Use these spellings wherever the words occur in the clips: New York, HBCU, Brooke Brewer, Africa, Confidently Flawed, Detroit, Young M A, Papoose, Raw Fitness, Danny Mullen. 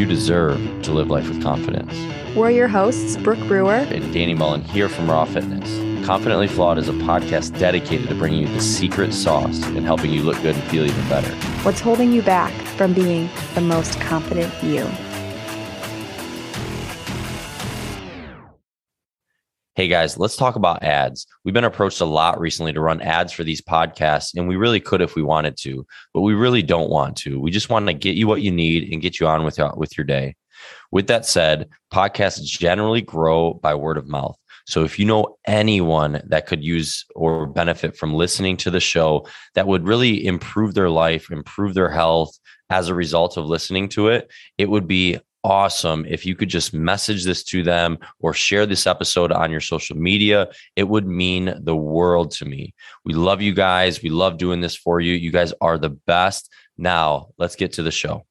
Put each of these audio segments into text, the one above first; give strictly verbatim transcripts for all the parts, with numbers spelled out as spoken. You deserve to live life with confidence. We're your hosts, Brooke Brewer and Danny Mullen, here from Raw Fitness. Confidently Flawed is a podcast dedicated to bringing you the secret sauce and helping you look good and feel even better. What's holding you back from being the most confident you? Hey guys, let's talk about ads. We've been approached a lot recently to run ads for these podcasts, and we really could if we wanted to, but we really don't want to. We just want to get you what you need and get you on with, with your day. With that said, podcasts generally grow by word of mouth. So if you know anyone that could use or benefit from listening to the show, that would really improve their life, improve their health as a result of listening to it, it would be awesome if you could just message this to them or share this episode on your social media. It would mean the world to me. We love you guys. We love doing this for you. You guys are the best. Now, let's get to the show.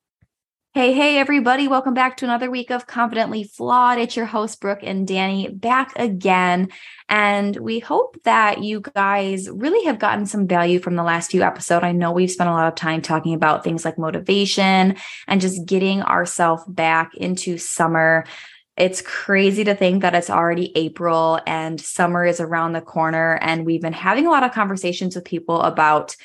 Hey, hey, everybody. Welcome back to another week of Confidently Flawed. It's your hosts, Brooke and Danny, back again. And we hope that you guys really have gotten some value from the last few episodes. I know we've spent a lot of time talking about things like motivation and just getting ourselves back into summer. It's crazy to think that it's already April and summer is around the corner. And we've been having a lot of conversations with people about,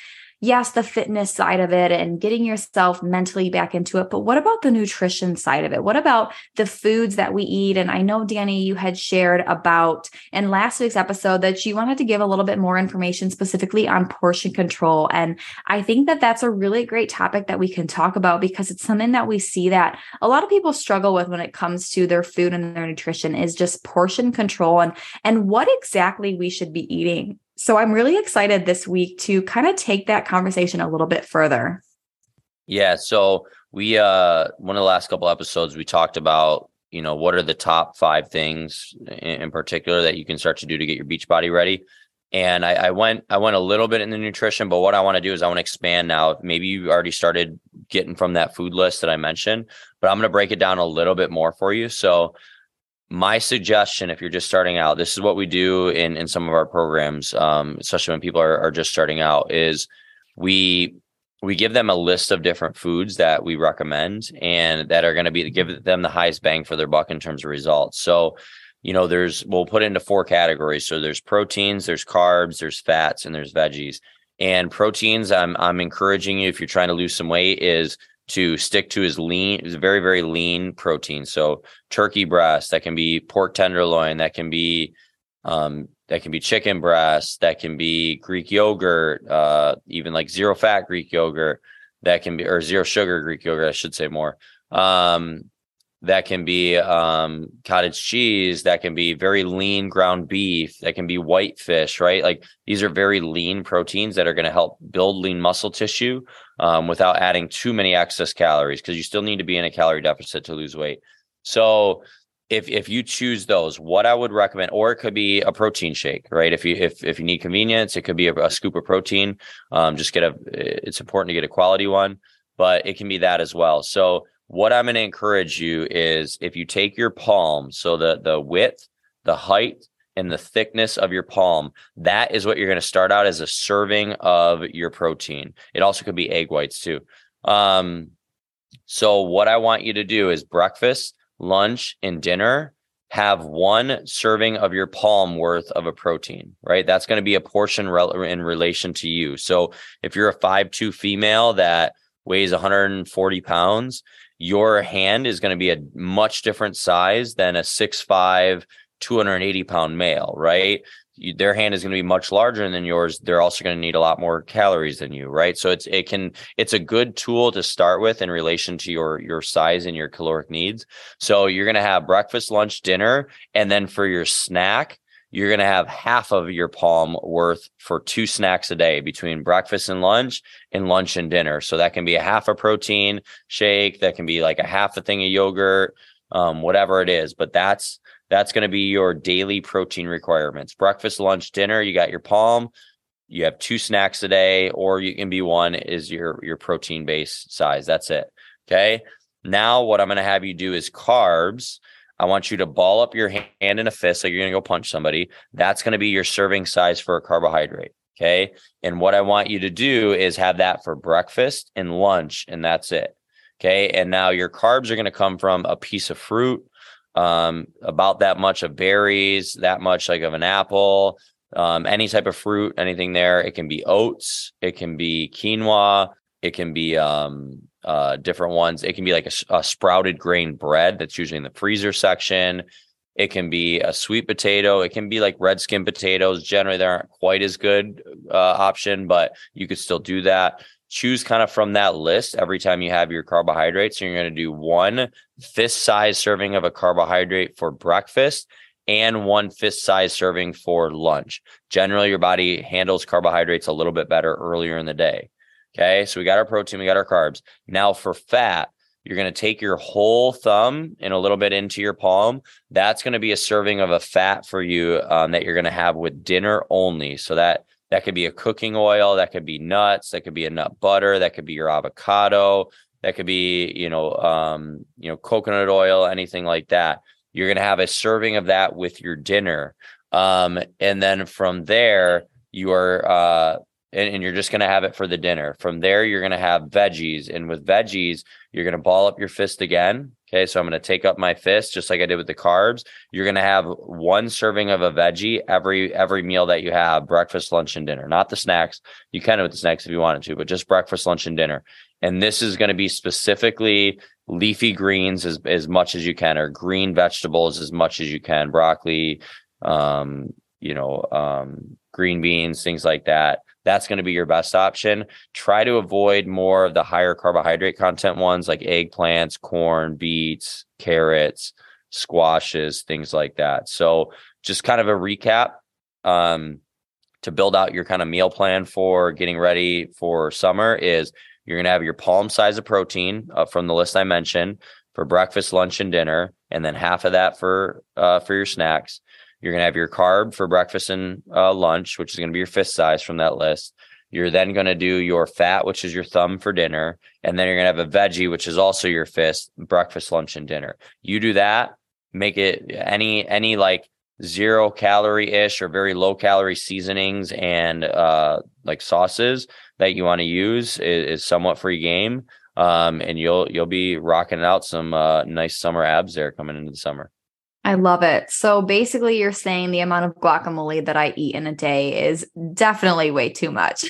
yes, the fitness side of it and getting yourself mentally back into it. But what about the nutrition side of it? What about the foods that we eat? And I know, Danny, you had shared about in last week's episode that you wanted to give a little bit more information specifically on portion control. And I think that that's a really great topic that we can talk about, because it's something that we see that a lot of people struggle with when it comes to their food and their nutrition, is just portion control and, and what exactly we should be eating. So I'm really excited this week to kind of take that conversation a little bit further. Yeah. So we, uh, one of the last couple episodes, we talked about, you know, what are the top five things in, in particular that you can start to do to get your beach body ready. And I, I went, I went a little bit in the nutrition, but what I want to do is I want to expand now. Maybe you already started getting from that food list that I mentioned, but I'm going to break it down a little bit more for you. So my suggestion, if you're just starting out, this is what we do in, in some of our programs, um, especially when people are, are just starting out, is we we give them a list of different foods that we recommend and that are going to be to give them the highest bang for their buck in terms of results. So, you know, there's we'll put into four categories. So there's proteins, there's carbs, there's fats, and there's veggies. And proteins, I'm I'm encouraging you, if you're trying to lose some weight, is to stick to is lean, is very, very lean protein. So turkey breast, that can be pork tenderloin, that can be, um, that can be chicken breast, that can be Greek yogurt, uh, even like zero fat Greek yogurt, that can be, or zero sugar Greek yogurt, I should say more. Um, that can be, um, cottage cheese, that can be very lean ground beef, that can be white fish, right? Like these are very lean proteins that are going to help build lean muscle tissue, um, without adding too many excess calories, because you still need to be in a calorie deficit to lose weight. So if, if you choose those, what I would recommend, or it could be a protein shake, right? If you, if, if you need convenience, it could be a, a scoop of protein. Um, just get a, it's important to get a quality one, but it can be that as well. So what I'm going to encourage you is, if you take your palm, so the, the width, the height, and the thickness of your palm, that is what you're going to start out as a serving of your protein. It also could be egg whites too. Um, so what I want you to do is breakfast, lunch, and dinner, have one serving of your palm worth of a protein, right? That's going to be a portion re- in relation to you. So if you're a five two female that weighs one hundred forty pounds, your hand is going to be a much different size than a six five, two hundred eighty pound male, right? You, their hand is going to be much larger than yours. They're also going to need a lot more calories than you, right? So it's, it can, it's a good tool to start with in relation to your, your size and your caloric needs. So you're going to have breakfast, lunch, dinner, and then for your snack, you're going to have half of your palm worth for two snacks a day between breakfast and lunch and lunch and dinner. So that can be a half a protein shake. That can be like a half a thing of yogurt, um, whatever it is. But that's, that's going to be your daily protein requirements. Breakfast, lunch, dinner, you got your palm, you have two snacks a day, or you can be one is your, your protein base size. That's it. Okay. Now what I'm going to have you do is carbs. I want you to ball up your hand in a fist, like you're going to go punch somebody. That's going to be your serving size for a carbohydrate, okay? And what I want you to do is have that for breakfast and lunch, and that's it. Okay. And now your carbs are going to come from a piece of fruit, um, about that much of berries, that much like of an apple, um, any type of fruit, anything there. It can be oats. It can be quinoa. It can be, um, uh, different ones. It can be like a, a sprouted grain bread. That's usually in the freezer section. It can be a sweet potato. It can be like red skin potatoes. Generally, they aren't quite as good uh, option, but you could still do that. Choose kind of from that list every time you have your carbohydrates. So you're going to do one fist size serving of a carbohydrate for breakfast and one fist size serving for lunch. Generally, your body handles carbohydrates a little bit better earlier in the day. Okay, so we got our protein, we got our carbs. Now for fat, you're going to take your whole thumb and a little bit into your palm. That's going to be a serving of a fat for you um, that you're going to have with dinner only. So that that could be a cooking oil, that could be nuts, that could be a nut butter, that could be your avocado, that could be, you know, um, you know, coconut oil, anything like that. You're going to have a serving of that with your dinner. Um, and then from there, you are uh, and, and you're just going to have it for the dinner. From there, you're going to have veggies. And with veggies, you're going to ball up your fist again. Okay, so I'm going to take up my fist just like I did with the carbs. You're going to have one serving of a veggie every every meal that you have, breakfast, lunch, and dinner. Not the snacks. You can with the snacks if you wanted to, but just breakfast, lunch, and dinner. And this is going to be specifically leafy greens as, as much as you can, or green vegetables as much as you can, broccoli, um, you know, um, green beans, things like that. That's going to be your best option. Try to avoid more of the higher carbohydrate content ones like eggplants, corn, beets, carrots, squashes, things like that. So just kind of a recap um, to build out your kind of meal plan for getting ready for summer is you're going to have your palm size of protein uh, from the list I mentioned for breakfast, lunch, and dinner, and then half of that for uh, for your snacks. You're going to have your carb for breakfist and uh, lunch, which is going to be your fist size from that list. You're then going to do your fat, which is your thumb for dinner. And then you're going to have a veggie, which is also your fist, breakfast, lunch, and dinner. You do that, make it any, any like zero calorie ish or very low calorie seasonings and uh, like sauces that you want to use is, is somewhat free game. Um, and you'll, you'll be rocking out some uh, nice summer abs there coming into the summer. I love it. So basically you're saying the amount of guacamole that I eat in a day is definitely way too much.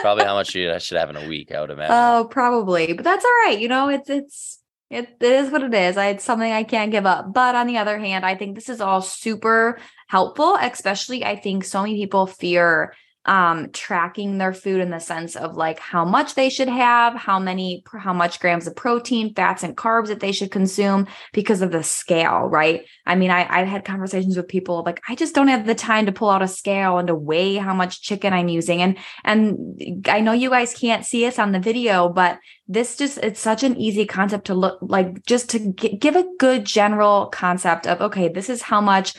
Probably how much you, I should have in a week, I would imagine. Oh, probably. But that's all right. You know, it's, it's, it, it is what it is. I, it's something I can't give up. But on the other hand, I think this is all super helpful, especially I think so many people fear um, tracking their food in the sense of like how much they should have, how many, how much grams of protein, fats, and carbs that they should consume because of the scale, right? I mean, I, I've had conversations with people like, I just don't have the time to pull out a scale and to weigh how much chicken I'm using. And, and I know you guys can't see us on the video, but this just, it's such an easy concept to look like, just to g- give a good general concept of, okay, this is how much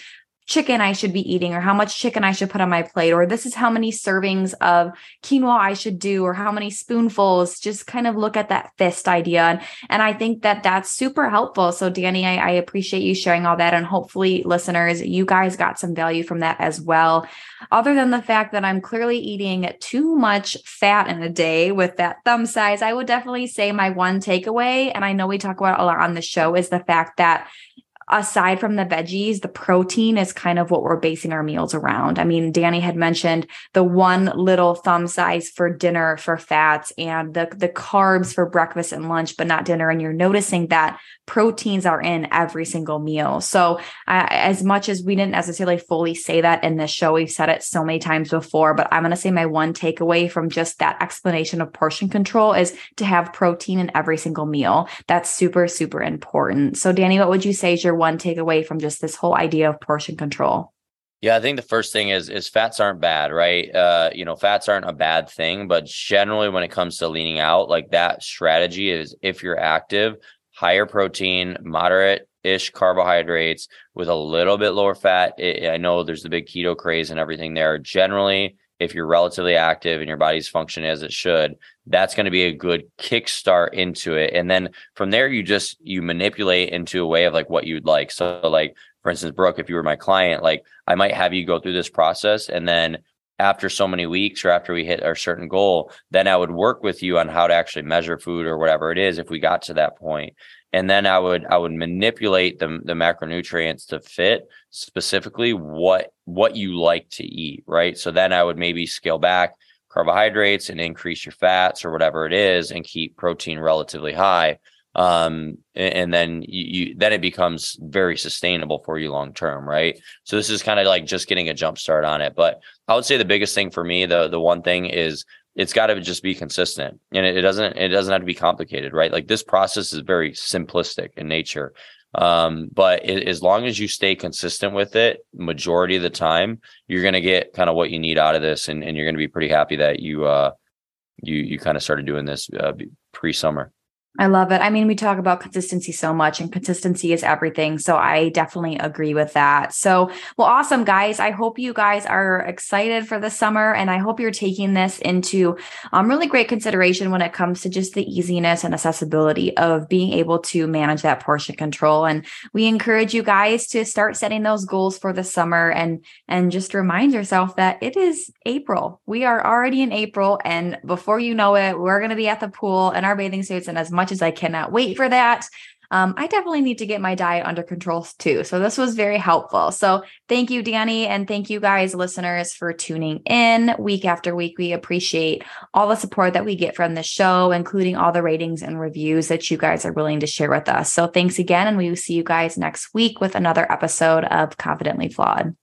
chicken I should be eating, or how much chicken I should put on my plate, or this is how many servings of quinoa I should do, or how many spoonfuls. Just kind of look at that fist idea. And, and I think that that's super helpful. So Danny, I, I appreciate you sharing all that. And hopefully listeners, you guys got some value from that as well. Other than the fact that I'm clearly eating too much fat in a day with that thumb size, I would definitely say my one takeaway, and I know we talk about it a lot on the show, is the fact that aside from the veggies, the protein is kind of what we're basing our meals around. I mean, Danny had mentioned the one little thumb size for dinner for fats and the, the carbs for breakfast and lunch, but not dinner. And you're noticing that proteins are in every single meal. So uh, as much as we didn't necessarily fully say that in this show, we've said it so many times before, but I'm going to say my one takeaway from just that explanation of portion control is to have protein in every single meal. That's super, super important. So Danny, what would you say is your one takeaway from just this whole idea of portion control? Yeah, I think the first thing is, is fats aren't bad, right? Uh, you know, fats aren't a bad thing, but generally when it comes to leaning out, like that strategy is if you're active, higher protein, moderate-ish carbohydrates with a little bit lower fat. It, I know there's the big keto craze and everything there. Generally, if you're relatively active and your body's functioning as it should, that's going to be a good kickstart into it. And then from there, you just, you manipulate into a way of like what you'd like. So like, for instance, Brooke, if you were my client, like I might have you go through this process and then after so many weeks or after we hit our certain goal, then I would work with you on how to actually measure food or whatever it is if we got to that point. And then I would I would manipulate the, the macronutrients to fit specifically what what you like to eat, right? So then I would maybe scale back carbohydrates and increase your fats or whatever it is and keep protein relatively high. Um, and, and then you, you then it becomes very sustainable for you long term, right? So this is kind of like just getting a jump start on it. But I would say the biggest thing for me, the the one thing is it's got to just be consistent, and it, it doesn't it doesn't have to be complicated, right? Like this process is very simplistic in nature. Um, but it, as long as you stay consistent with it, majority of the time, you're going to get kind of what you need out of this. And, and you're going to be pretty happy that you, uh, you, you kind of started doing this uh, pre-summer. I love it. I mean, we talk about consistency so much, and consistency is everything. So I definitely agree with that. So, well, awesome, guys. I hope you guys are excited for the summer, and I hope you're taking this into um, really great consideration when it comes to just the easiness and accessibility of being able to manage that portion control. And we encourage you guys to start setting those goals for the summer, and, and just remind yourself that it is April. We are already in April, and before you know it, we're going to be at the pool in our bathing suits, and as much as I cannot wait for that. Um, I definitely need to get my diet under control too. So this was very helpful. So thank you, Danny. And thank you guys, listeners, for tuning in week after week. We appreciate all the support that we get from the show, including all the ratings and reviews that you guys are willing to share with us. So thanks again. And we will see you guys next week with another episode of Confidently Flawed.